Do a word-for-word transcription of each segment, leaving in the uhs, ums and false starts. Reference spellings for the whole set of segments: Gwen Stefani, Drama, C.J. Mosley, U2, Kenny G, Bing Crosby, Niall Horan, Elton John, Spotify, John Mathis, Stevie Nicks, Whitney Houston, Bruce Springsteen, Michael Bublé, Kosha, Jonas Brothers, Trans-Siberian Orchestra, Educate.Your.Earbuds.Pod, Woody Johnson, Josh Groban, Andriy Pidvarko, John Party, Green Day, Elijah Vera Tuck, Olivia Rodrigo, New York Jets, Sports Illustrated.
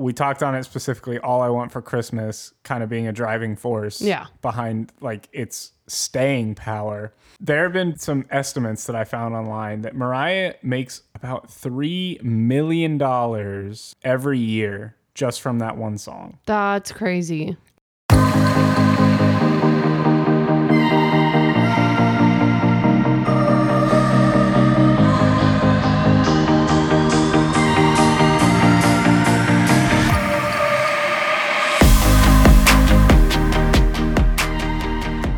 we talked on it specifically, All I Want for Christmas kind of being a driving force yeah. behind like its staying power. There have been some estimates that I found online that Mariah makes about three million dollars every year just from that one song. That's crazy.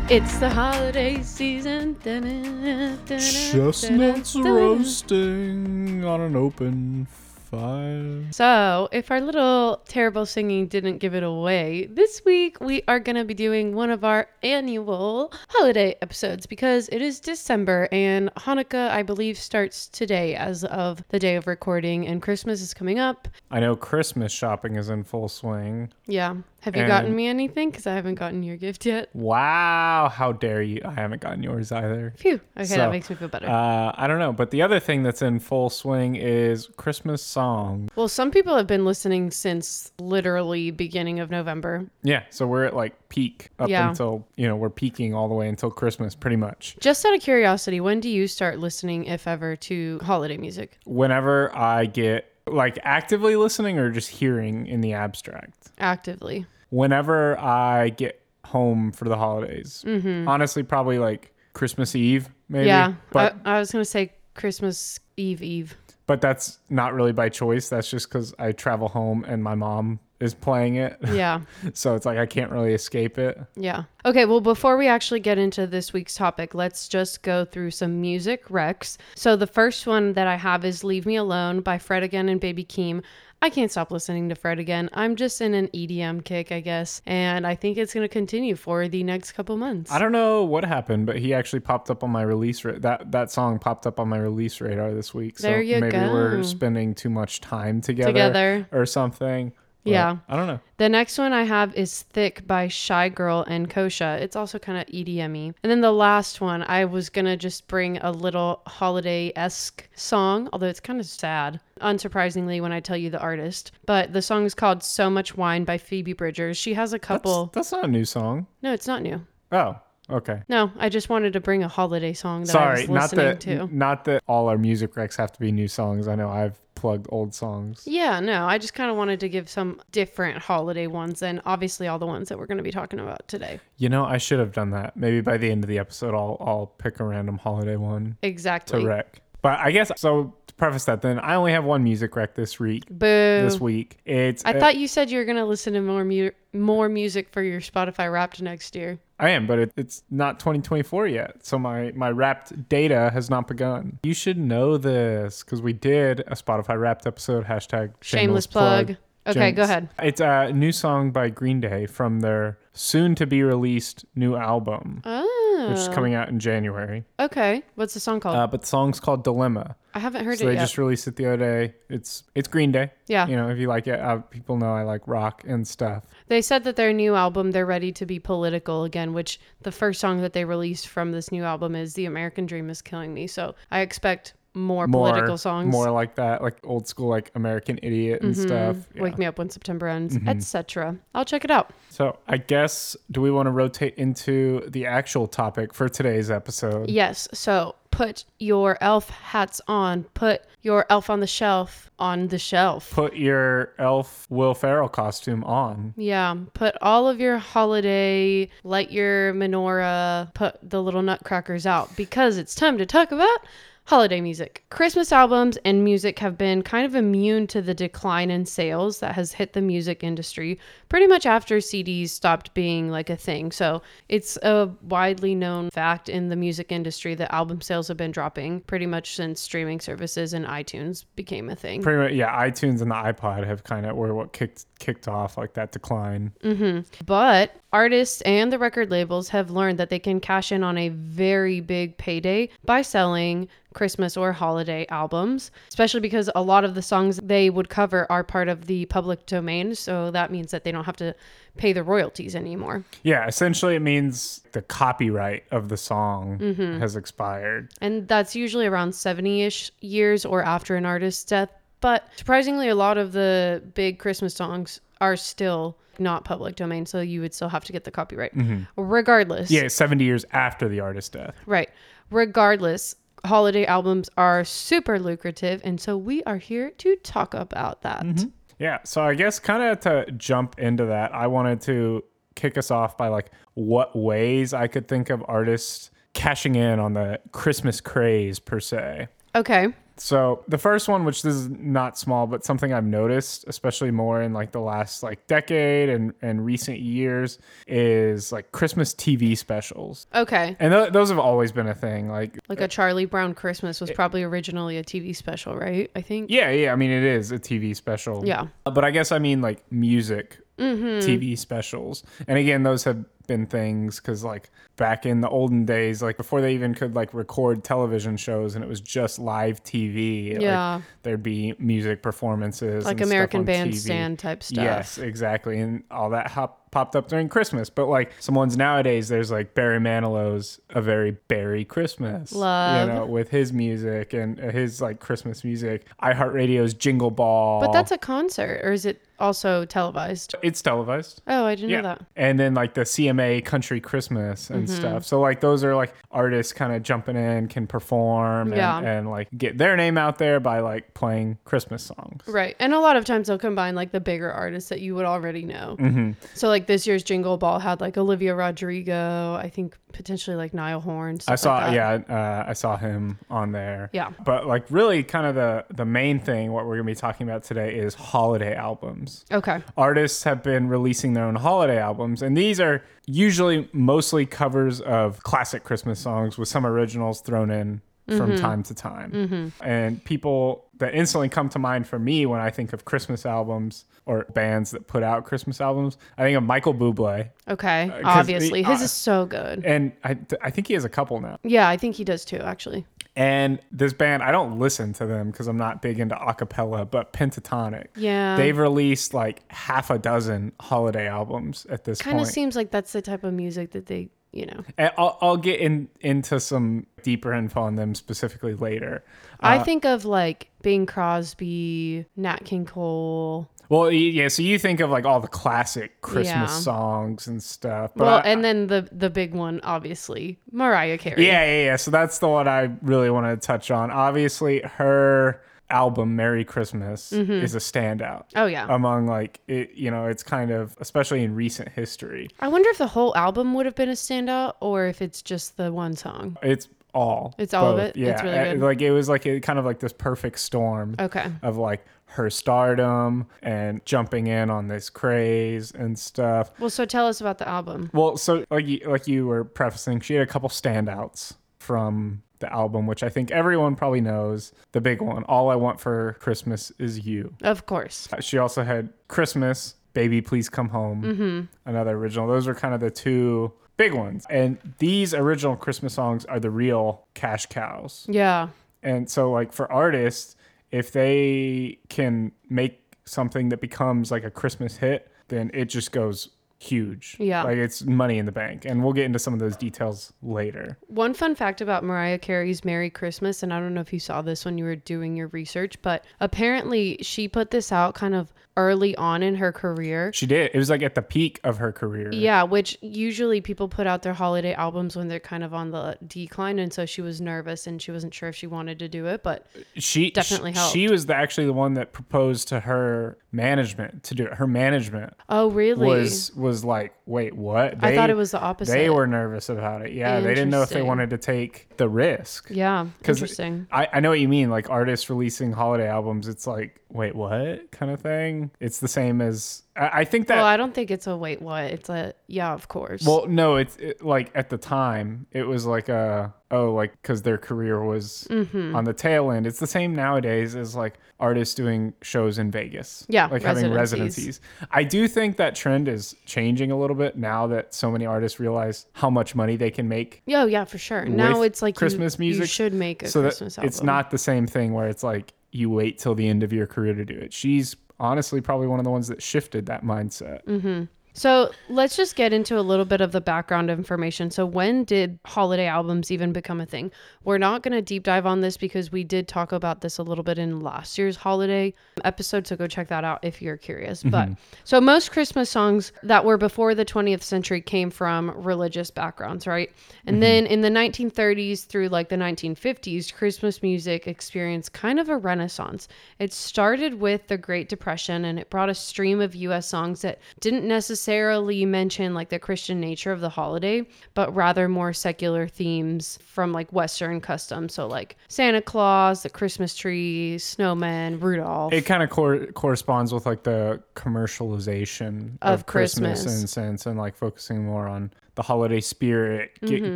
It's the holiday season. Chestnuts roasting on an open fire. So, if our little terrible singing didn't give it away, this week we are going to be doing one of our annual holiday episodes because it is December and Hanukkah, I believe, starts today as of the day of recording, and Christmas is coming up. I know Christmas shopping is in full swing. Yeah. Have you and gotten me anything? Because I haven't gotten your gift yet. Wow. How dare you? I haven't gotten yours either. Phew. Okay, so, that makes me feel better. Uh, I don't know. But the other thing that's in full swing is Christmas songs. Well, some people have been listening since literally beginning of November. Yeah. So we're at like peak up yeah. until, you know, we're peaking all the way until Christmas pretty much. Just out of curiosity, when do you start listening, if ever, to holiday music? Whenever I get... Like actively listening or just hearing in the abstract? Actively. Whenever I get home for the holidays. Mm-hmm. Honestly, probably like Christmas Eve, maybe. Yeah, but I, I was going to say Christmas Eve Eve. But that's not really by choice. That's just because I travel home and my mom is playing it. Yeah. So it's like I can't really escape it. Yeah. Okay, well, before we actually get into this week's topic, let's just go through some music recs. So the first one that I have is Leave Me Alone by Fred Again and Baby Keem. I can't stop listening to Fred Again. I'm just in an E D M kick, I guess. And I think it's going to continue for the next couple months. I don't know what happened, but he actually popped up on my release. Ra- that that song popped up on my release radar this week. There so you maybe go. We're spending too much time together, together. or something. But yeah. I don't know. The next one I have is Thick by Shy Girl and Kosha. It's also kind of E D M-y. And then the last one, I was going to just bring a little holiday-esque song, although it's kind of sad, unsurprisingly, when I tell you the artist. But the song is called So Much Wine by Phoebe Bridgers. She has a couple... That's, that's not a new song. No, it's not new. Oh, okay. No, I just wanted to bring a holiday song that Sorry, I was listening not that, to. N- not that all our music recs have to be new songs. I know I've plugged old songs. Yeah, no, I just kind of wanted to give some different holiday ones and obviously all the ones that we're going to be talking about today. You know, I should have done that. Maybe by the end of the episode, I'll, I'll pick a random holiday one. Exactly. To rec. But I guess, so to preface that then, I only have one music rec this week. Boo. This week. It's. I a, thought you said you were going to listen to more mu- more music for your Spotify Wrapped next year. I am, but it, it's not twenty twenty-four yet. So my, my Wrapped data has not begun. You should know this because we did a Spotify Wrapped episode, hashtag shameless, shameless plug. plug. Okay, Jinx. Go ahead. It's a new song by Green Day from their soon-to-be-released new album, oh. which is coming out in January. Okay, what's the song called? Uh, but the song's called Dilemma. I haven't heard so it yet. So they just released it the other day. It's it's Green Day. Yeah. You know, if you like it, uh, people know I like rock and stuff. They said that their new album, they're ready to be political again, which the first song that they released from this new album is The American Dream Is Killing Me. So I expect... More, more political songs. More like that, like old school, like American Idiot and mm-hmm. stuff. Yeah. Wake Me Up When September Ends, mm-hmm. et cetera. I'll check it out. So I guess, do we want to rotate into the actual topic for today's episode? Yes. So put your elf hats on. Put your elf on the shelf on the shelf. Put your elf Will Ferrell costume on. Yeah. Put all of your holiday, light your menorah, put the little nutcrackers out because it's time to talk about... holiday music. Christmas albums and music have been kind of immune to the decline in sales that has hit the music industry pretty much after C Ds stopped being like a thing. So it's a widely known fact in the music industry that album sales have been dropping pretty much since streaming services and iTunes became a thing. Pretty much, yeah. iTunes and the iPod have kind of were what kicked kicked off like that decline. Mm-hmm. But artists and the record labels have learned that they can cash in on a very big payday by selling Christmas or holiday albums, especially because a lot of the songs they would cover are part of the public domain. So that means that they don't have to pay the royalties anymore. Yeah, essentially it means the copyright of the song mm-hmm. has expired. And that's usually around seventy-ish years or after an artist's death. But surprisingly, a lot of the big Christmas songs are still not public domain, so you would still have to get the copyright. Mm-hmm. Regardless. Yeah, seventy years after the artist's death. Right. Regardless, holiday albums are super lucrative, and so we are here to talk about that. Mm-hmm. Yeah, so I guess kind of to jump into that, I wanted to kick us off by like what ways I could think of artists cashing in on the Christmas craze per se. Okay. So the first one, which this is not small, but something I've noticed, especially more in like the last like decade and, and recent years, is like Christmas T V specials. Okay. And th- those have always been a thing. Like like a Charlie Brown Christmas was it, probably originally a T V special, right? I think. Yeah. Yeah. I mean, it is a T V special. Yeah. But I guess I mean like music mm-hmm. T V specials. And again, those have been things because like back in the olden days, like before they even could like record television shows and it was just live T V, yeah, like, there'd be music performances like and American Bandstand type stuff. Yes, exactly. And all that hop- popped up during Christmas. But like someone's nowadays, there's like Barry Manilow's A Very Barry Christmas. Love, you know, with his music and his like Christmas music. iHeartRadio's Jingle Ball. But that's a concert, or is it also televised? It's televised. Oh, I didn't yeah. know that. And then like the C M A Country Christmas and mm-hmm. stuff. So like those are like artists kind of jumping in, can perform and, yeah. and like get their name out there by like playing Christmas songs. Right. And a lot of times they'll combine like the bigger artists that you would already know. Mm-hmm. So like this year's Jingle Ball had like Olivia Rodrigo, I think potentially like Niall Horan. I saw, like yeah, uh, I saw him on there. Yeah. But like really kind of the, the main thing, what we're going to be talking about today is holiday albums. Okay. Artists have been releasing their own holiday albums, and these are usually mostly covers of classic Christmas songs with some originals thrown in mm-hmm. from time to time. Mm-hmm. And people that instantly come to mind for me when I think of Christmas albums or bands that put out Christmas albums, I think of Michael Bublé. Okay, uh, obviously. He, uh, His is so good. And I, I think he has a couple now. Yeah, I think he does too, actually. And this band, I don't listen to them because I'm not big into a cappella, but Pentatonix. Yeah. They've released like half a dozen holiday albums at this Kinda point. Kind of seems like that's the type of music that they, you know. And I'll, I'll get in, into some deeper info on them specifically later. I uh, think of like Bing Crosby, Nat King Cole. Well, yeah, so you think of like all the classic Christmas yeah. songs and stuff. But well, I, and then the the big one, obviously, Mariah Carey. Yeah, yeah, yeah. So that's the one I really want to touch on. Obviously, her album Merry Christmas mm-hmm. is a standout. Oh, yeah. Among like, it, you know, it's kind of, especially in recent history. I wonder if the whole album would have been a standout or if it's just the one song. It's all. It's all both. Of it? Yeah. It's really good. Like, it was like it kind of like this perfect storm okay. of like, her stardom and jumping in on this craze and stuff. Well, so tell us about the album. Well, so like you, like you were prefacing, she had a couple standouts from the album, which I think everyone probably knows. The big one, All I Want for Christmas Is You. Of course. She also had Christmas, Baby Please Come Home, mm-hmm. another original. Those are kind of the two big ones. And these original Christmas songs are the real cash cows. Yeah. And so like for artists, if they can make something that becomes like a Christmas hit, then it just goes huge. Yeah. Like it's money in the bank. And we'll get into some of those details later. One fun fact about Mariah Carey's Merry Christmas, and I don't know if you saw this when you were doing your research, but apparently she put this out kind of early on in her career. She did. It was like at the peak of her career. Yeah, which usually people put out their holiday albums when they're kind of on the decline, and so she was nervous and she wasn't sure if she wanted to do it, but she definitely she, helped. She was the, actually the one that proposed to her management to do it. Her management. Oh, really? Was was like, wait, what? They, I thought it was the opposite. They were nervous about it. Yeah, they didn't know if they wanted to take the risk. Yeah, interesting. I, I know what you mean. Like artists releasing holiday albums, it's like, wait, what kind of thing? It's the same as I, I think that. Well, I don't think it's a wait, what? It's a yeah, of course. Well, no, it's it, like at the time it was like a oh, like because their career was mm-hmm. on the tail end. It's the same nowadays as like artists doing shows in Vegas. Yeah, like residencies. Having residencies. I do think that trend is changing a little bit now that so many artists realize how much money they can make. Oh yeah, for sure. Now it's like Christmas you, music. You should make a so Christmas album. It's not the same thing where it's like you wait till the end of your career to do it. She's honestly probably one of the ones that shifted that mindset. Mm-hmm. So let's just get into a little bit of the background information. So when did holiday albums even become a thing? We're not going to deep dive on this because we did talk about this a little bit in last year's holiday episode. So go check that out if you're curious. Mm-hmm. But so most Christmas songs that were before the twentieth century came from religious backgrounds, right? And mm-hmm. then in the nineteen thirties through like the nineteen fifties, Christmas music experienced kind of a renaissance. It started with the Great Depression and it brought a stream of U S songs that didn't necessarily necessarily mention like the Christian nature of the holiday, but rather more secular themes from like Western customs. So like Santa Claus, the Christmas tree, snowman, Rudolph. It kind of cor- corresponds with like the commercialization of, of Christmas, Christmas in a sense, and like focusing more on the holiday spirit, g- mm-hmm.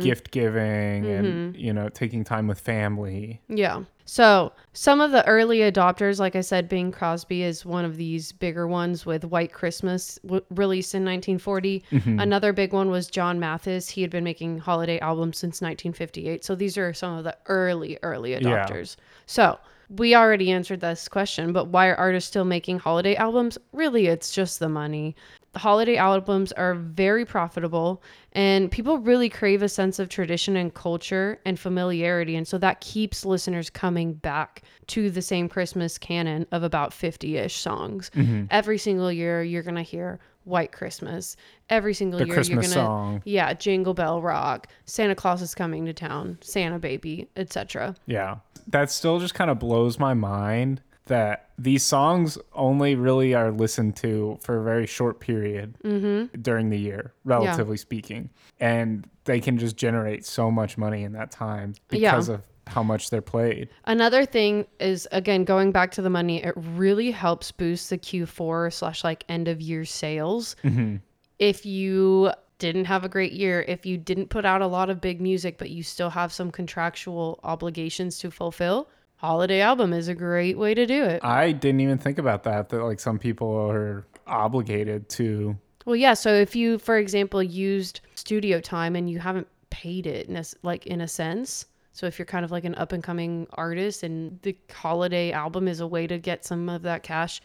gift giving, mm-hmm. and, you know, taking time with family. Yeah. So some of the early adopters, like I said, Bing Crosby is one of these bigger ones with White Christmas w- released in nineteen forty. Mm-hmm. Another big one was John Mathis. He had been making holiday albums since nineteen fifty-eight. So these are some of the early, early adopters. Yeah. So we already answered this question, but why are artists still making holiday albums? Really, it's just the money. Holiday albums are very profitable and people really crave a sense of tradition and culture and familiarity. And so that keeps listeners coming back to the same Christmas canon of about fifty-ish songs. Mm-hmm. Every single year, you're going to hear White Christmas. Every single the year, Christmas you're going to... song. Yeah, Jingle Bell Rock, Santa Claus is Coming to Town, Santa Baby, et cetera. Yeah, that still just kind of blows my mind that these songs only really are listened to for a very short period mm-hmm. during the year, relatively yeah. speaking. And they can just generate so much money in that time because yeah. of how much they're played. Another thing is, again, going back to the money, it really helps boost the Q four slash like end of year sales. Mm-hmm. If you didn't have a great year, if you didn't put out a lot of big music, but you still have some contractual obligations to fulfill, holiday album is a great way to do it. I didn't even think about that, that like some people are obligated to. Well, yeah. So if you, for example, used studio time and you haven't paid it, in a, like in a sense. So if you're kind of like an up and coming artist and the holiday album is a way to get some of that cash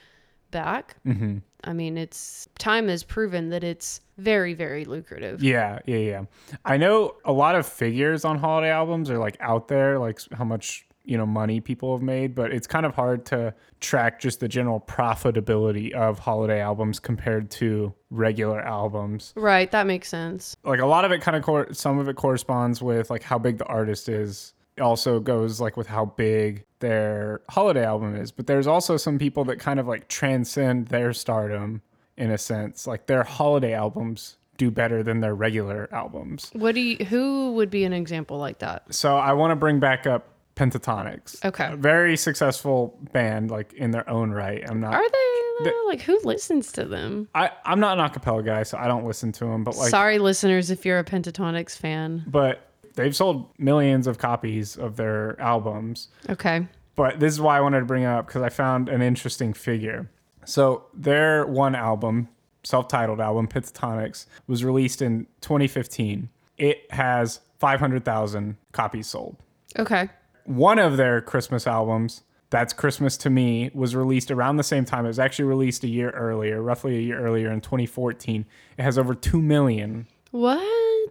back. Mm-hmm. I mean, it's time has proven that it's very, very lucrative. Yeah, yeah, yeah. I know a lot of figures on holiday albums are like out there, like how much, you know, money people have made, but it's kind of hard to track just the general profitability of holiday albums compared to regular albums. Right. That makes sense. Like a lot of it kind of, cor- some of it corresponds with like how big the artist is. It also goes like with how big their holiday album is, but there's also some people that kind of like transcend their stardom in a sense, like their holiday albums do better than their regular albums. What do you, who would be an example like that? So I want to bring back up Pentatonix. Okay. A very successful band, like in their own right. I'm not. Are they, they like who listens to them? I, I'm not an a cappella guy, so I don't listen to them. But like, sorry, listeners, if you're a Pentatonix fan. But they've sold millions of copies of their albums. Okay. But this is why I wanted to bring it up because I found an interesting figure. So their one album, self-titled album, Pentatonix, was released in twenty fifteen. It has five hundred thousand copies sold. Okay. One of their Christmas albums, That's Christmas to Me, was released around the same time. It was actually released a year earlier, roughly a year earlier in twenty fourteen. It has over two million what?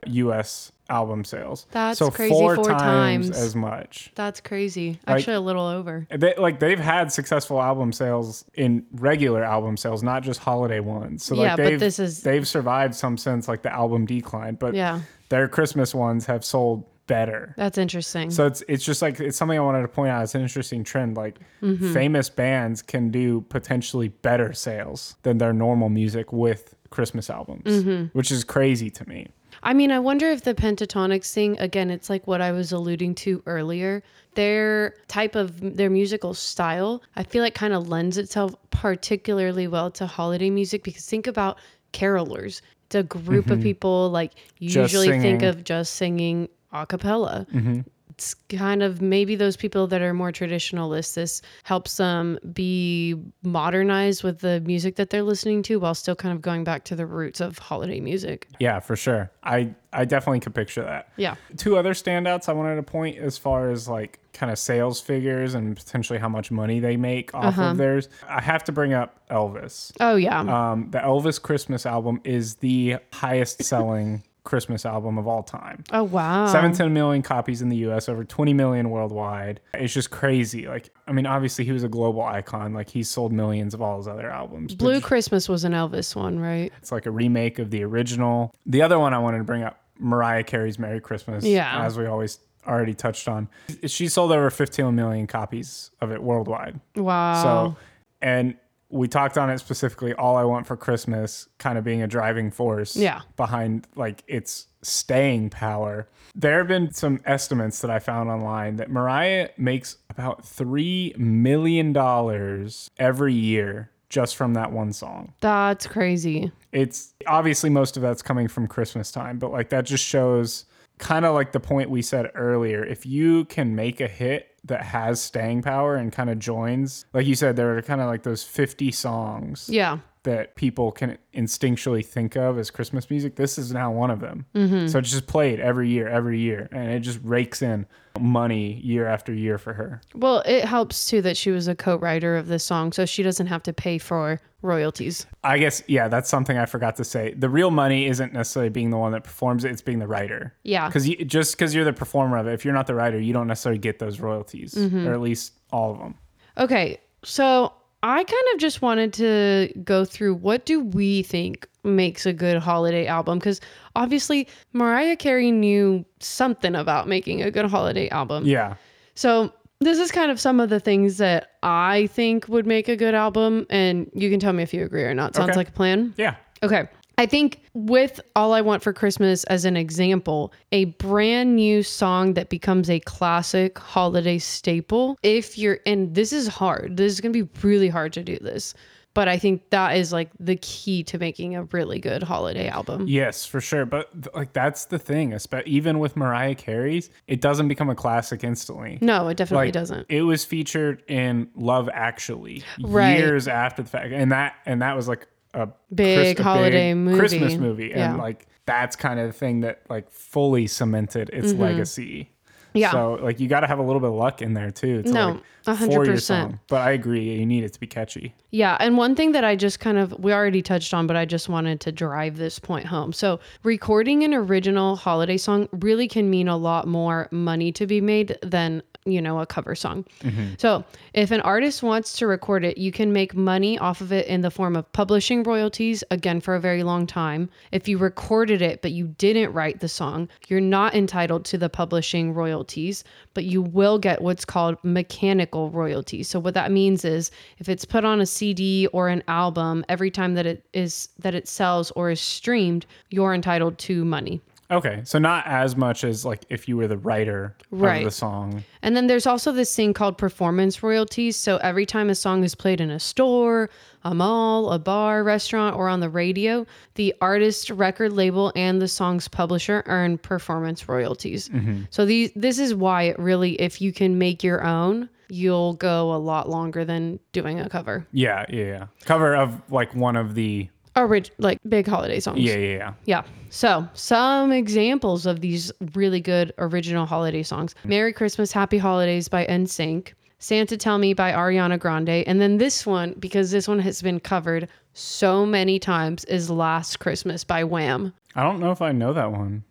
U S album sales. That's so crazy. Four, four times, times as much. That's crazy. Actually, like, a little over. They, like they've had successful album sales in regular album sales, not just holiday ones. So like yeah, they've, but this is... they've survived some sense like the album decline, but yeah. their Christmas ones have sold better. That's interesting. So it's it's just like it's something I wanted to point out. It's an interesting trend. Like mm-hmm. famous bands can do potentially better sales than their normal music with Christmas albums, mm-hmm. which is crazy to me. I mean, I wonder if the Pentatonix thing, again, it's like what I was alluding to earlier. Their type of, their musical style, I feel like kind of lends itself particularly well to holiday music because think about carolers. It's a group mm-hmm. of people like you usually think of just singing a cappella. Mm-hmm. it's kind of maybe those people that are more traditionalists, this helps them be modernized with the music that they're listening to while still kind of going back to the roots of holiday music. Yeah, for sure. I, I definitely could picture that. Yeah. Two other standouts I wanted to point as far as like kind of sales figures and potentially how much money they make off uh-huh. of theirs. I have to bring up Elvis. Oh, yeah. Um, the Elvis Christmas album is the highest selling Christmas album of all time. Oh, wow. seventeen million copies in the U S, over twenty million worldwide. It's just crazy. Like, I mean, obviously he was a global icon. Like, he sold millions of all his other albums. Blue which, Christmas was an Elvis one, right? It's like a remake of the original. The other one I wanted to bring up, Mariah Carey's Merry Christmas. Yeah. As we always already touched on. She sold over fifteen million copies of it worldwide. Wow. So, and we talked on it specifically, All I Want for Christmas kind of being a driving force yeah. behind like its staying power. There have been some estimates that I found online that Mariah makes about three million dollars every year just from that one song. That's crazy. It's obviously most of that's coming from Christmas time, but like that just shows kind of like the point we said earlier. If you can make a hit that has staying power and kind of joins, like you said, there are kind of like those fifty songs yeah. that people can instinctually think of as Christmas music. This is now one of them. Mm-hmm. So it's just played every year, every year. And it just rakes in money year after year for her. Well, it helps too that she was a co-writer of this song, so she doesn't have to pay for royalties. I guess, yeah, that's something I forgot to say. The real money isn't necessarily being the one that performs it, it's being the writer. Yeah. Because just because you're the performer of it, if you're not the writer, you don't necessarily get those royalties, mm-hmm. or at least all of them. Okay, so I kind of just wanted to go through what do we think makes a good holiday album? Because obviously Mariah Carey knew something about making a good holiday album. Yeah. So this is kind of some of the things that I think would make a good album. And you can tell me if you agree or not. Sounds okay. like a plan? Yeah. Okay. I think with All I Want for Christmas as an example, a brand new song that becomes a classic holiday staple. If you're, and this is hard, this is going to be really hard to do this, but I think that is like the key to making a really good holiday album. Yes, for sure. But like, that's the thing, even with Mariah Carey's, it doesn't become a classic instantly. No, it definitely like, doesn't. It was featured in Love Actually right. years after the fact. And that, and that was like, a big Chris, holiday a big movie Christmas movie and yeah. like that's kind of the thing that like fully cemented its mm-hmm. legacy. Yeah, so like you got to have a little bit of luck in there too to no like, for your song. But I agree, you need it to be catchy. Yeah. And one thing that I just kind of we already touched on, but I just wanted to drive this point home, so recording an original holiday song really can mean a lot more money to be made than you know, a cover song. Mm-hmm. So if an artist wants to record it, you can make money off of it in the form of publishing royalties, again, for a very long time. If you recorded it, but you didn't write the song, you're not entitled to the publishing royalties, but you will get what's called mechanical royalties. So what that means is if it's put on a C D or an album, every time that it is that it sells or is streamed, you're entitled to money. Okay, so not as much as like if you were the writer right. of the song. And then there's also this thing called performance royalties. So every time a song is played in a store, a mall, a bar, restaurant, or on the radio, the artist, record label, and the song's publisher earn performance royalties. Mm-hmm. So these, this is why it really, if you can make your own, you'll go a lot longer than doing a cover. Yeah, yeah, yeah. Cover of like one of the Orig- like big holiday songs. Yeah, yeah, yeah. Yeah. So some examples of these really good original holiday songs. Merry Christmas, Happy Holidays by N Sync. Santa Tell Me by Ariana Grande. And then this one, because this one has been covered so many times, is Last Christmas by Wham. I don't know if I know that one.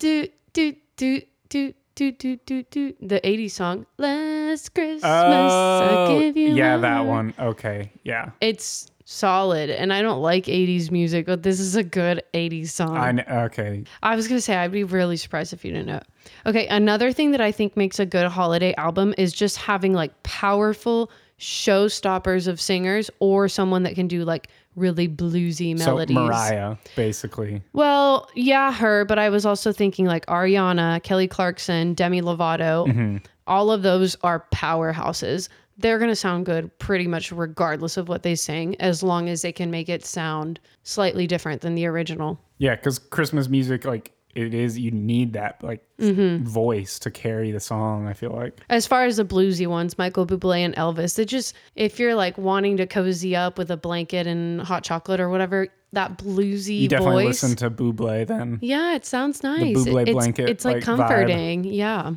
Do, do, do, do, do, do, do, do. The eighties song. Last Christmas, oh, I give you yeah, my that one. Okay, yeah. It's solid, and I don't like eighties music, but this is a good eighties song. I know, okay. I was gonna say I'd be really surprised if you didn't know it. Okay, another thing that I think makes a good holiday album is just having like powerful showstoppers of singers or someone that can do like really bluesy melodies. So Mariah, basically. Well, yeah, her, but I was also thinking like Ariana, Kelly Clarkson, Demi Lovato. Mm-hmm. All of those are powerhouses. They're going to sound good pretty much regardless of what they sing, as long as they can make it sound slightly different than the original. Yeah, because Christmas music, like, it is, you need that like mm-hmm. voice to carry the song, I feel like. As far as the bluesy ones, Michael Bublé and Elvis, it just, if you're like wanting to cozy up with a blanket and hot chocolate or whatever, that bluesy you definitely voice. Listen to Bublé then. Yeah, it sounds nice. The Bublé blanket. It's, it's like, like comforting. Vibe. Yeah.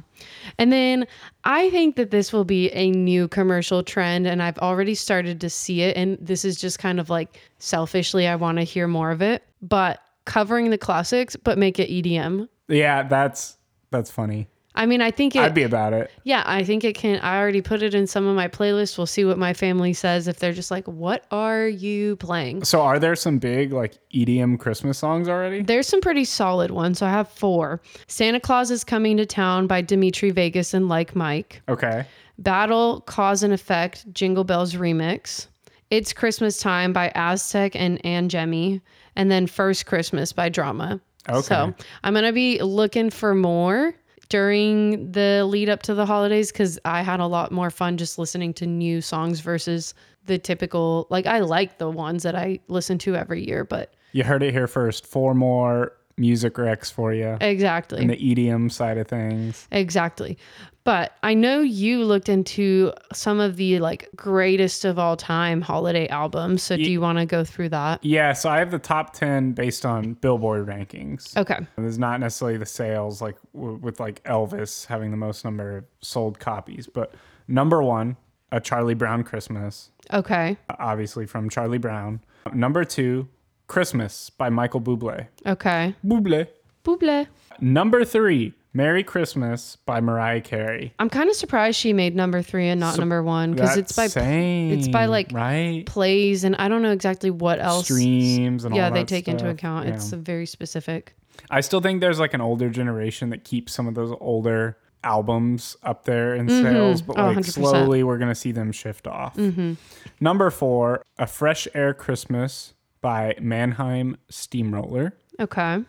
And then I think that this will be a new commercial trend, and I've already started to see it. And this is just kind of like selfishly, I want to hear more of it, but covering the classics, but make it E D M. Yeah, that's that's funny. I mean, I think it, I'd be about it. Yeah, I think it can. I already put it in some of my playlists. We'll see what my family says if they're just like, what are you playing? So are there some big like E D M Christmas songs already? There's some pretty solid ones. So I have four. Santa Claus Is Coming to Town by Dimitri Vegas and Like Mike. Okay. Battle, Cause and Effect, Jingle Bells Remix. It's Christmas Time by Aztec and Anjemi. And then First Christmas by Drama. Okay. So I'm going to be looking for more during the lead up to the holidays, because I had a lot more fun just listening to new songs versus the typical, like I like the ones that I listen to every year, but. You heard it here first. Four more music recs for you. Exactly. And the E D M side of things. Exactly. But I know you looked into some of the like greatest of all time holiday albums. So Ye- do you want to go through that? Yeah. So I have the top ten based on Billboard rankings. Okay. There's not necessarily the sales like w- with like Elvis having the most number of sold copies, but number one, A Charlie Brown Christmas. Okay. Obviously from Charlie Brown. Number two, Christmas by Michael Bublé. Okay. Bublé. Bublé. Number three, Merry Christmas by Mariah Carey. I'm kind of surprised she made number three and not so, number one, because it's by same, it's by like right? plays, and I don't know exactly what else. Streams and yeah, all that. Yeah, they take stuff into account. Yeah. It's very specific. I still think there's like an older generation that keeps some of those older albums up there in mm-hmm. sales, but oh, like one hundred percent. Slowly we're going to see them shift off. Mm-hmm. Number four, A Fresh Air Christmas by Mannheim Steamroller. Okay.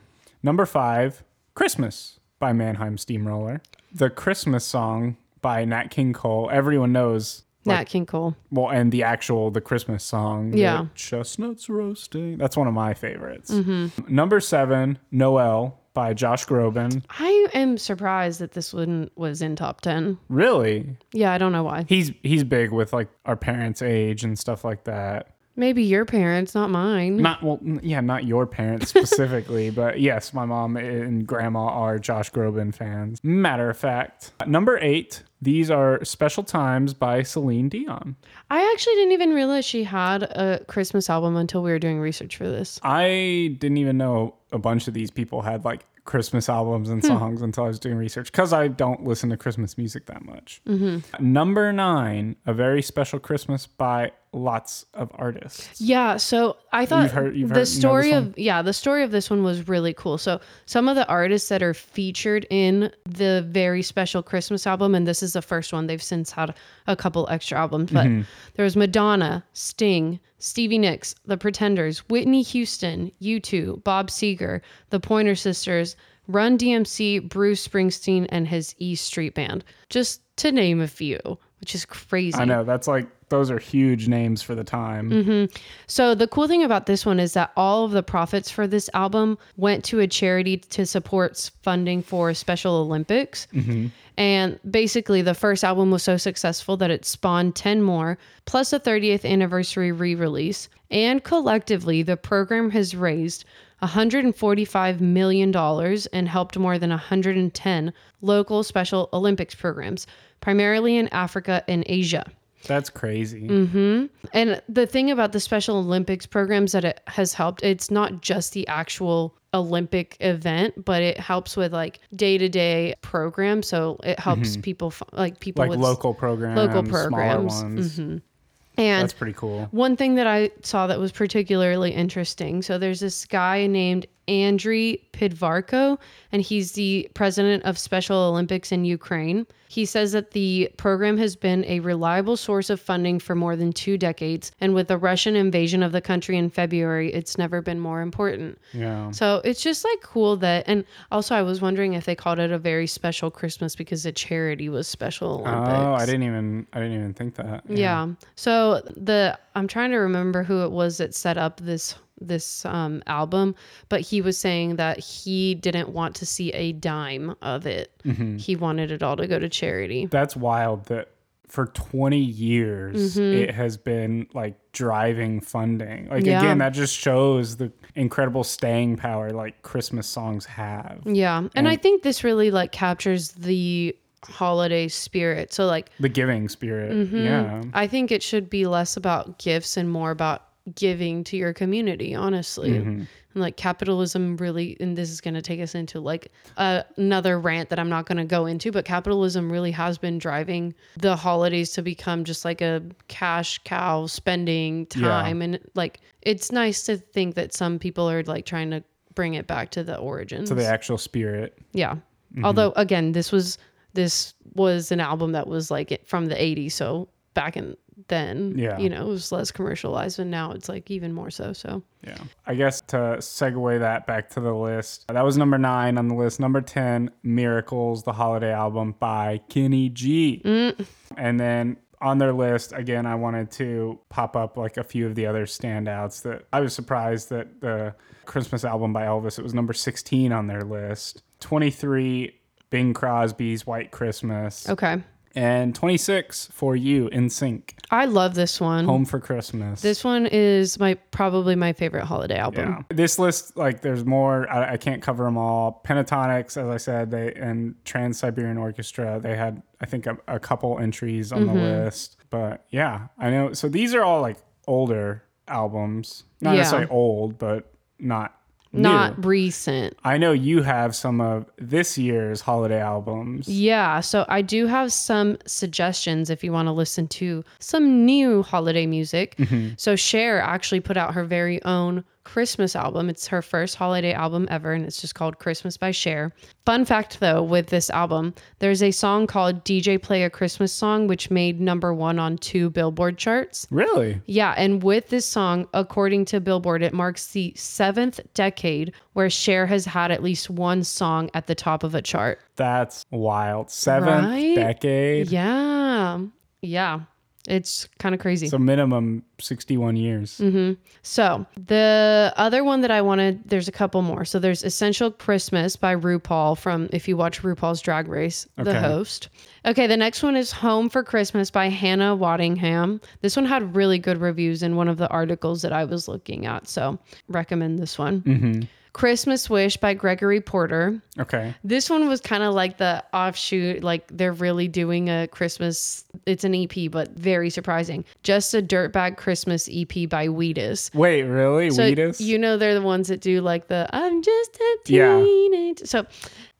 Number five, Christmas by Mannheim Steamroller. The Christmas Song by Nat King Cole. Everyone knows. Like, Nat King Cole. Well, and the actual, the Christmas song. Yeah. Chestnuts roasting. That's one of my favorites. Mm-hmm. Number seven, Noel by Josh Groban. I am surprised that this one was in top ten. Really? Yeah, I don't know why. He's he's big with like our parents' age and stuff like that. Maybe your parents, not mine. Not well, yeah, not your parents specifically, but yes, my mom and grandma are Josh Groban fans. Matter of fact, number eight, These Are Special Times by Celine Dion. I actually didn't even realize she had a Christmas album until we were doing research for this. I didn't even know a bunch of these people had like Christmas albums and songs hmm. until I was doing research, because I don't listen to Christmas music that much. Mm-hmm. Number nine, A Very Special Christmas by lots of artists. Yeah, so I thought you've heard, you've the heard, story you know of yeah the story of this one was really cool. So some of the artists that are featured in the Very Special Christmas album, and this is the first one, they've since had a couple extra albums, but mm-hmm. there was Madonna, Sting, Stevie Nicks, The Pretenders, Whitney Houston, U two, Bob Seger, The Pointer Sisters, Run D M C, Bruce Springsteen, and his E Street Band, just to name a few, which is crazy. I know, that's like, those are huge names for the time. Mm-hmm. So the cool thing about this one is that all of the profits for this album went to a charity to support funding for Special Olympics. Mm-hmm. And basically the first album was so successful that it spawned ten more, plus a thirtieth anniversary re-release. And collectively, the program has raised one hundred forty-five million dollars and helped more than one hundred ten local Special Olympics programs, primarily in Africa and Asia. That's crazy. Mm-hmm. And the thing about the Special Olympics programs that it has helped, it's not just the actual Olympic event, but it helps with like day-to-day programs. So it helps mm-hmm. people like people like with local programs, local programs, smaller ones. Mm-hmm. And that's pretty cool. One thing that I saw that was particularly interesting. So there's this guy named Andriy Pidvarko, and he's the president of Special Olympics in Ukraine. He says that the program has been a reliable source of funding for more than two decades. And with the Russian invasion of the country in February, it's never been more important. Yeah. So it's just like cool that, and also I was wondering if they called it A Very Special Christmas because the charity was Special Olympics. Oh, I didn't even, I didn't even think that. Yeah. yeah. So the, I'm trying to remember who it was that set up this this um, album, but he was saying that he didn't want to see a dime of it. Mm-hmm. He wanted it all to go to charity. That's wild that for twenty years, mm-hmm. it has been like driving funding. Like, yeah. again, that just shows the incredible staying power like Christmas songs have. Yeah. And, and I think this really like captures the holiday spirit. So like the giving spirit. Mm-hmm. Yeah. I think it should be less about gifts and more about giving to your community, honestly. Mm-hmm. And like capitalism really, and this is going to take us into like uh, another rant that I'm not going to go into, but capitalism really has been driving the holidays to become just like a cash cow spending time. Yeah. And like, it's nice to think that some people are like trying to bring it back to the origins. To the actual spirit. Yeah. Mm-hmm. Although again, this was, this was an album that was like it from the eighties. So back in then, yeah. you know, it was less commercialized, and now it's like even more so. So yeah, I guess to segue that back to the list, that was number nine on the list. Number ten, Miracles, the holiday album by Kenny G. Mm. And then on their list, again, I wanted to pop up like a few of the other standouts that I was surprised that the Christmas album by Elvis, it was number sixteen on their list. twenty-three, Bing Crosby's White Christmas. Okay. And twenty-six, For You, N Sync. I love this one. Home for Christmas. This one is my probably my favorite holiday album. Yeah. This list, like, there's more. I, I can't cover them all. Pentatonix, as I said, they and Trans-Siberian Orchestra, they had, I think, a, a couple entries on mm-hmm. the list. But, yeah, I know. So these are all, like, older albums. Not yeah. necessarily old, but not New. Not recent. I know you have some of this year's holiday albums. Yeah, so I do have some suggestions if you want to listen to some new holiday music. Mm-hmm. So Cher actually put out her very own Christmas album. It's her first holiday album ever, and it's just called Christmas by Cher. Fun fact, though, with this album, there's a song called D J Play a Christmas Song, which made number one on two Billboard charts. Really? Yeah, and with this song, according to Billboard, it marks the seventh decade where Cher has had at least one song at the top of a chart. That's wild. Seventh right? decade? Yeah. Yeah. It's kind of crazy. So minimum sixty-one years. Mm-hmm. So the other one that I wanted, there's a couple more. So there's Essential Christmas by RuPaul from, if you watch RuPaul's Drag Race, okay. the host. Okay, the next one is Home for Christmas by Hannah Waddingham. This one had really good reviews in one of the articles that I was looking at. So recommend this one. Mm-hmm. Christmas Wish by Gregory Porter. Okay. This one was kind of like the offshoot, like they're really doing a Christmas, it's an E P, but very surprising. Just a Dirtbag Christmas E P by Wheatus. Wait, really? So Wheatus? You know they're the ones that do like the, I'm just a teenage. Yeah. So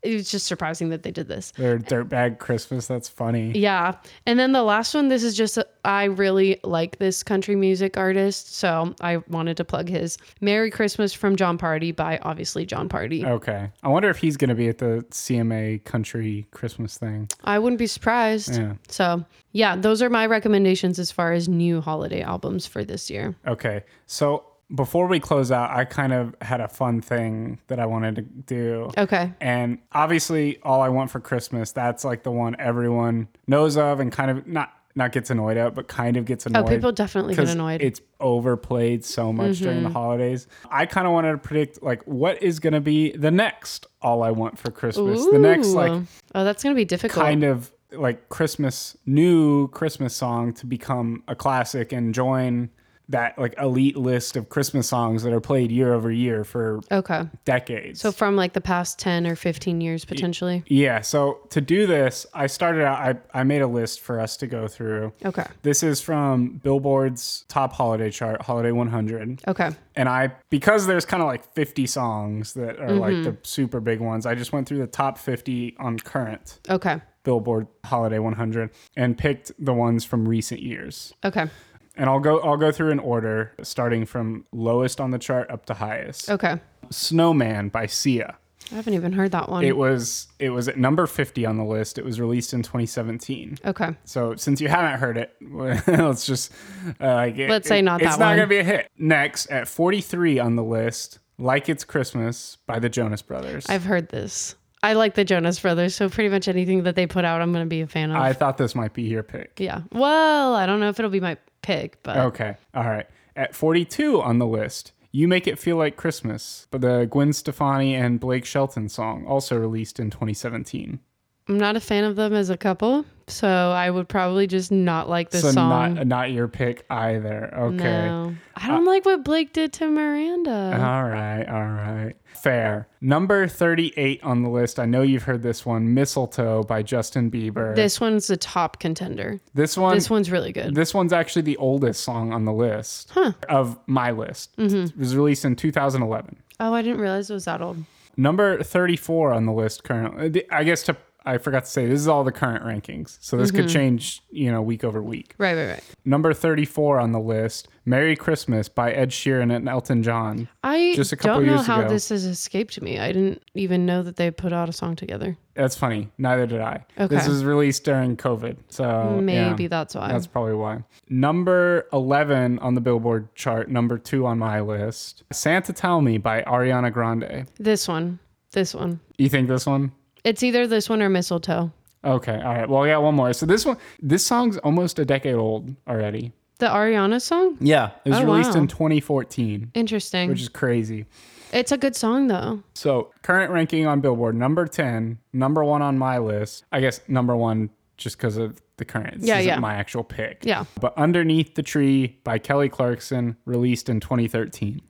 it's just surprising that they did this. They're Dirtbag Christmas. That's funny. Yeah. And then the last one, this is just, a, I really like this country music artist, so I wanted to plug his Merry Christmas from John Party by obviously John Party. Okay. I wonder if he's going to be at the C M A country Christmas thing. I wouldn't be surprised. Yeah. So yeah, those are my recommendations as far as new holiday albums for this year. Okay. So before we close out, I kind of had a fun thing that I wanted to do. Okay. And obviously, All I Want for Christmas, that's like the one everyone knows of and kind of not not gets annoyed at, but kind of gets annoyed. Oh, people definitely get annoyed. It's overplayed so much mm-hmm. during the holidays. I kind of wanted to predict like what is going to be the next All I Want for Christmas. Ooh. The next like oh, that's going to be difficult. Kind of like Christmas, new Christmas song to become a classic and join that like elite list of Christmas songs that are played year over year for okay. decades. So from like the past ten or fifteen years potentially. Yeah. So to do this, I started out, I, I made a list for us to go through. Okay. This is from Billboard's top holiday chart, Holiday one hundred. Okay. And I, because there's kind of like fifty songs that are mm-hmm. like the super big ones, I just went through the top fifty on current. Okay. Billboard Holiday one hundred and picked the ones from recent years. Okay. And I'll go I'll go through in order, starting from lowest on the chart up to highest. Okay. Snowman by Sia. I haven't even heard that one. It was it was at number fifty on the list. It was released in twenty seventeen. Okay. So since you haven't heard it, let's just uh, get, let's say not it, that it's one. It's not gonna be a hit. Next at forty-three on the list, Like It's Christmas by the Jonas Brothers. I've heard this. I like the Jonas Brothers, so pretty much anything that they put out, I'm gonna be a fan of. I thought this might be your pick. Yeah. Well, I don't know if it'll be my pick, but okay. All right. At forty-two on the list, You Make It Feel Like Christmas, the Gwen Stefani and Blake Shelton song, also released in twenty seventeen. I'm not a fan of them as a couple, so I would probably just not like this so song. So not, not your pick either. Okay. No. I don't uh, like what Blake did to Miranda. All right. All right. Fair. Number thirty-eight on the list. I know you've heard this one, Mistletoe by Justin Bieber. This one's the top contender. This one. This one's really good. This one's actually the oldest song on the list. Huh. Of my list. Mm-hmm. It was released in two thousand eleven. Oh, I didn't realize it was that old. Number thirty-four on the list currently. I guess to... I forgot to say, this is all the current rankings. So this mm-hmm. could change, you know, week over week. Right, right, right. Number thirty-four on the list, Merry Christmas by Ed Sheeran and Elton John. I just a couple don't know years how ago. This has escaped me. I didn't even know that they put out a song together. That's funny. Neither did I. Okay. This was released during COVID. So maybe yeah, that's why. That's probably why. Number eleven on the Billboard chart, number two on my list, Santa Tell Me by Ariana Grande. This one. This one. You think this one? It's either this one or Mistletoe. Okay. All right. Well, I got one more. So this one, this song's almost a decade old already. The Ariana song? Yeah. It was oh, released wow. in twenty fourteen. Interesting. Which is crazy. It's a good song, though. So current ranking on Billboard, number ten, number one on my list. I guess number one just because of the current. This yeah, isn't yeah. my actual pick. Yeah. But Underneath the Tree by Kelly Clarkson, released in twenty thirteen.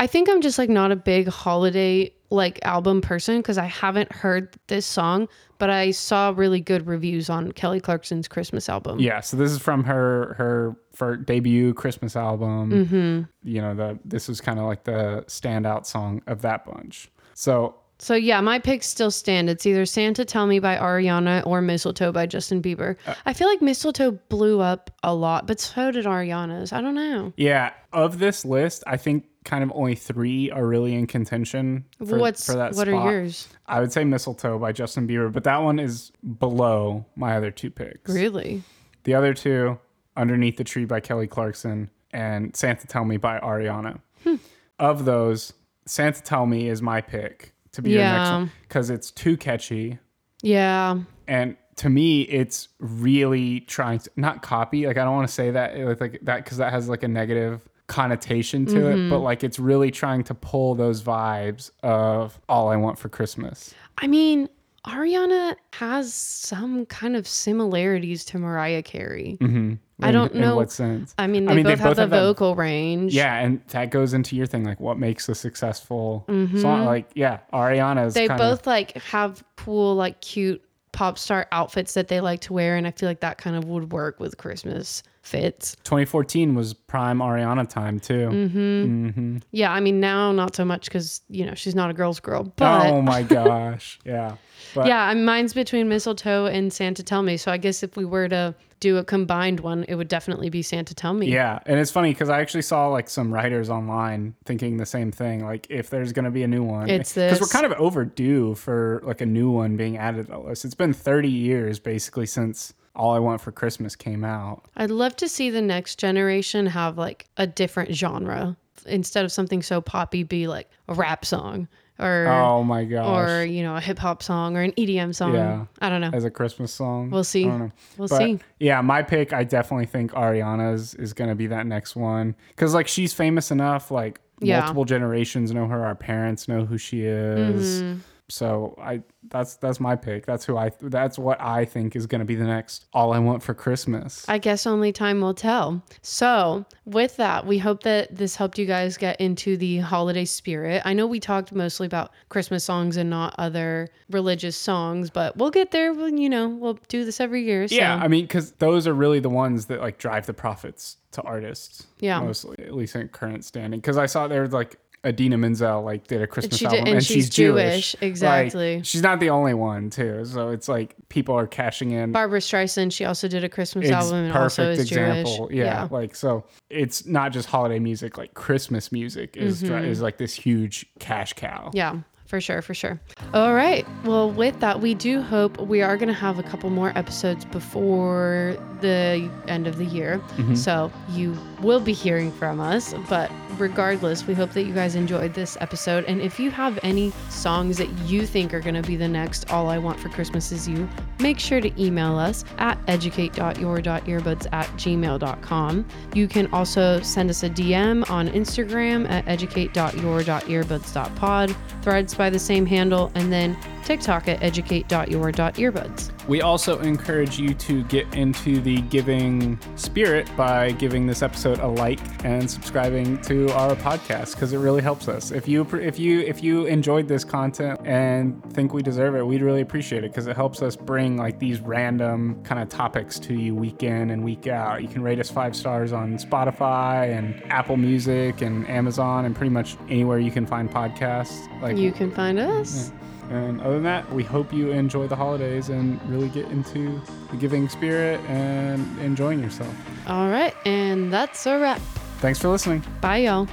I think I'm just like not a big holiday like album person because I haven't heard this song, but I saw really good reviews on Kelly Clarkson's Christmas album. Yeah, so this is from her her, her debut Christmas album. Mm-hmm. You know, the this was kind of like the standout song of that bunch. So so yeah, my picks still stand. It's either Santa Tell Me by Ariana or Mistletoe by Justin Bieber. Uh, I feel like Mistletoe blew up a lot, but so did Ariana's. I don't know. Yeah, of this list, I think kind of only three are really in contention for, What's, for that what spot. Are yours? I would say Mistletoe by Justin Bieber, but that one is below my other two picks. Really? The other two, Underneath the Tree by Kelly Clarkson and Santa Tell Me by Ariana. Hmm. Of those, Santa Tell Me is my pick to be yeah. your next one because it's too catchy. Yeah. And to me, it's really trying to not copy. Like, I don't want to say that like that because that has like a negative connotation to mm-hmm. it, but like it's really trying to pull those vibes of All I Want for Christmas. I mean, Ariana has some kind of similarities to Mariah Carey. Mm-hmm. I don't in, know. In what sense? I mean, they, I mean, both, they both have, have the have vocal that, range. Yeah, and that goes into your thing, like what makes a successful mm-hmm. song. Like, yeah, Ariana's. They kinda, both like have cool, like cute pop star outfits that they like to wear, and I feel like that kind of would work with Christmas fits. twenty fourteen was prime Ariana time too. Mm-hmm. Mm-hmm. Yeah, I mean now not so much because you know she's not a girl's girl. But oh my gosh, yeah. But yeah, I mean, mine's between Mistletoe and Santa Tell Me. So I guess if we were to do a combined one, it would definitely be Santa Tell Me. Yeah, and it's funny because I actually saw like some writers online thinking the same thing. Like if there's going to be a new one, it's this because we're kind of overdue for like a new one being added to the list. It's been thirty years basically since All I Want for Christmas came out. I'd love to see the next generation have like a different genre. Instead of something so poppy, be like a rap song or oh my gosh, or you know, a hip hop song or an E D M song. Yeah. I don't know. As a Christmas song. We'll see. I don't know. We'll but see. Yeah, my pick, I definitely think Ariana's is gonna be that next one. Cause like she's famous enough, like yeah. multiple generations know her, our parents know who she is. Mm-hmm. So I that's that's my pick. That's who I that's what I think is going to be the next All I Want for Christmas. I guess only time will tell. So with that, we hope that this helped you guys get into the holiday spirit. I know we talked mostly about Christmas songs and not other religious songs, but we'll get there. When, you know, we'll do this every year. So. Yeah, I mean, because those are really the ones that like drive the profits to artists. Yeah, mostly at least in current standing. Because I saw there was like. Idina Menzel like did a Christmas she did, album and, and she's, she's Jewish. Jewish. Exactly. Like, she's not the only one too. So it's like people are cashing in. Barbara Streisand, she also did a Christmas it's album and perfect also is example. Jewish. Yeah, yeah. Like, so it's not just holiday music, like Christmas music is, mm-hmm. is like this huge cash cow. Yeah. For sure, for sure. All right. Well, with that, we do hope we are going to have a couple more episodes before the end of the year. Mm-hmm. So you will be hearing from us. But regardless, we hope that you guys enjoyed this episode. And if you have any songs that you think are going to be the next All I Want for Christmas Is You, make sure to email us at educate dot your dot earbuds at gmail dot com. You can also send us a D M on Instagram at educate dot your dot earbuds dot pod, Threads by the same handle, and then TikTok at educate dot your dot earbuds. We also encourage you to get into the giving spirit by giving this episode a like and subscribing to our podcast, because it really helps us. If you if you if you enjoyed this content and think we deserve it, we'd really appreciate it, because it helps us bring like these random kind of topics to you week in and week out. You can rate us five stars on Spotify and Apple Music and Amazon and pretty much anywhere you can find podcasts. Like you can find us. Yeah. And other than that, we hope you enjoy the holidays and really get into the giving spirit and enjoying yourself. All right. And that's a wrap. Thanks for listening. Bye, y'all.